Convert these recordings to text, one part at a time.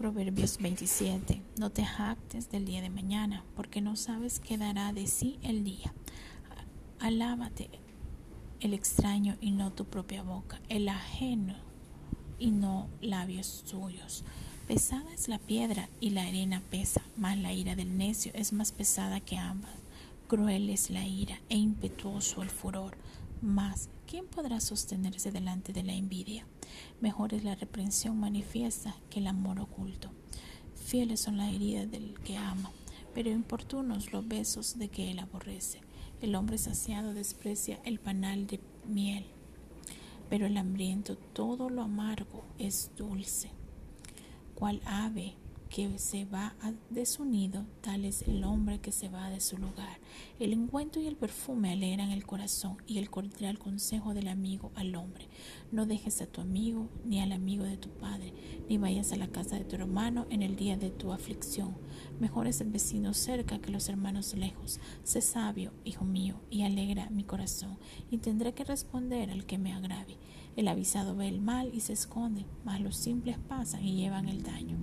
Proverbios 27. No te jactes del día de mañana, porque no sabes qué dará de sí el día. Alábate el extraño y no tu propia boca, el ajeno y no labios suyos. Pesada es la piedra y la arena pesa, mas la ira del necio es más pesada que ambas. Cruel es la ira e impetuoso el furor, mas ¿quién podrá sostenerse delante de la envidia? Mejor es la reprensión manifiesta que el amor oculto. Fieles son las heridas del que ama, pero importunos los besos de que él aborrece. El hombre saciado desprecia el panal de miel, pero el hambriento todo lo amargo es dulce. Cual ave que se va de su nido, tal es el hombre que se va de su lugar. El encuentro y el perfume alegran el corazón, y el cordial consejo del amigo al hombre. No dejes a tu amigo, ni al amigo de tu padre, ni vayas a la casa de tu hermano en el día de tu aflicción. Mejor es el vecino cerca que los hermanos lejos. Sé sabio, hijo mío, y alegra mi corazón, y tendré que responder al que me agrave. El avisado ve el mal y se esconde, mas los simples pasan y llevan el daño.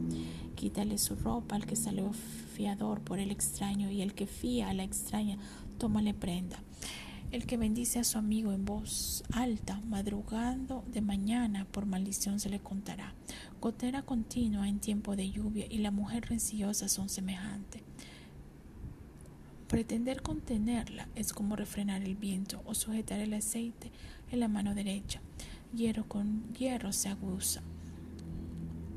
Quítale su ropa al que salió fiador por el extraño, y el que fía a la extraña, tómale prenda. El que bendice a su amigo en voz alta, madrugando de mañana, por maldición se le contará. Gotera continua en tiempo de lluvia, y la mujer rencillosa son semejantes. Pretender contenerla es como refrenar el viento, o sujetar el aceite en la mano derecha. Hierro con hierro se aguza,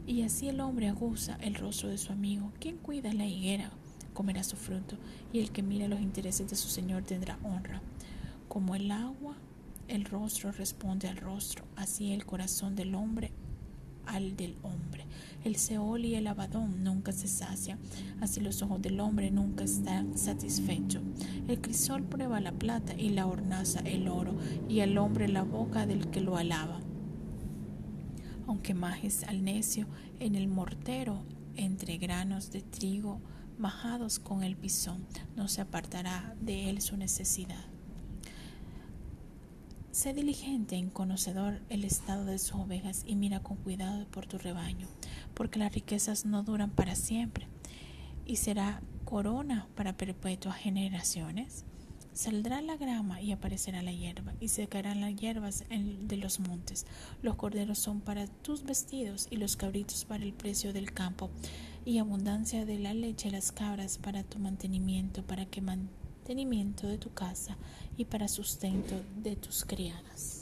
y así el hombre aguza el rostro de su amigo. Quien cuida la higuera comerá su fruto, y el que mira los intereses de su señor tendrá honra. Como el agua, el rostro responde al rostro, así el corazón del hombre al del hombre. El Seol y el Abadón nunca se sacian, así los ojos del hombre nunca están satisfechos. El crisol prueba la plata y la hornaza el oro, y al hombre la boca del que lo alaba. Aunque majes al necio en el mortero, entre granos de trigo majados con el pisón, no se apartará de él su necesidad. Sé diligente en conocer el estado de sus ovejas, y mira con cuidado por tu rebaño, porque las riquezas no duran para siempre, y será corona para perpetuas generaciones. Saldrá la grama y aparecerá la hierba, y secarán las hierbas de los montes. Los corderos son para tus vestidos, y los cabritos para el precio del campo, y abundancia de la leche de las cabras para tu mantenimiento, para que mantenimiento de tu casa y para sustento de tus criadas.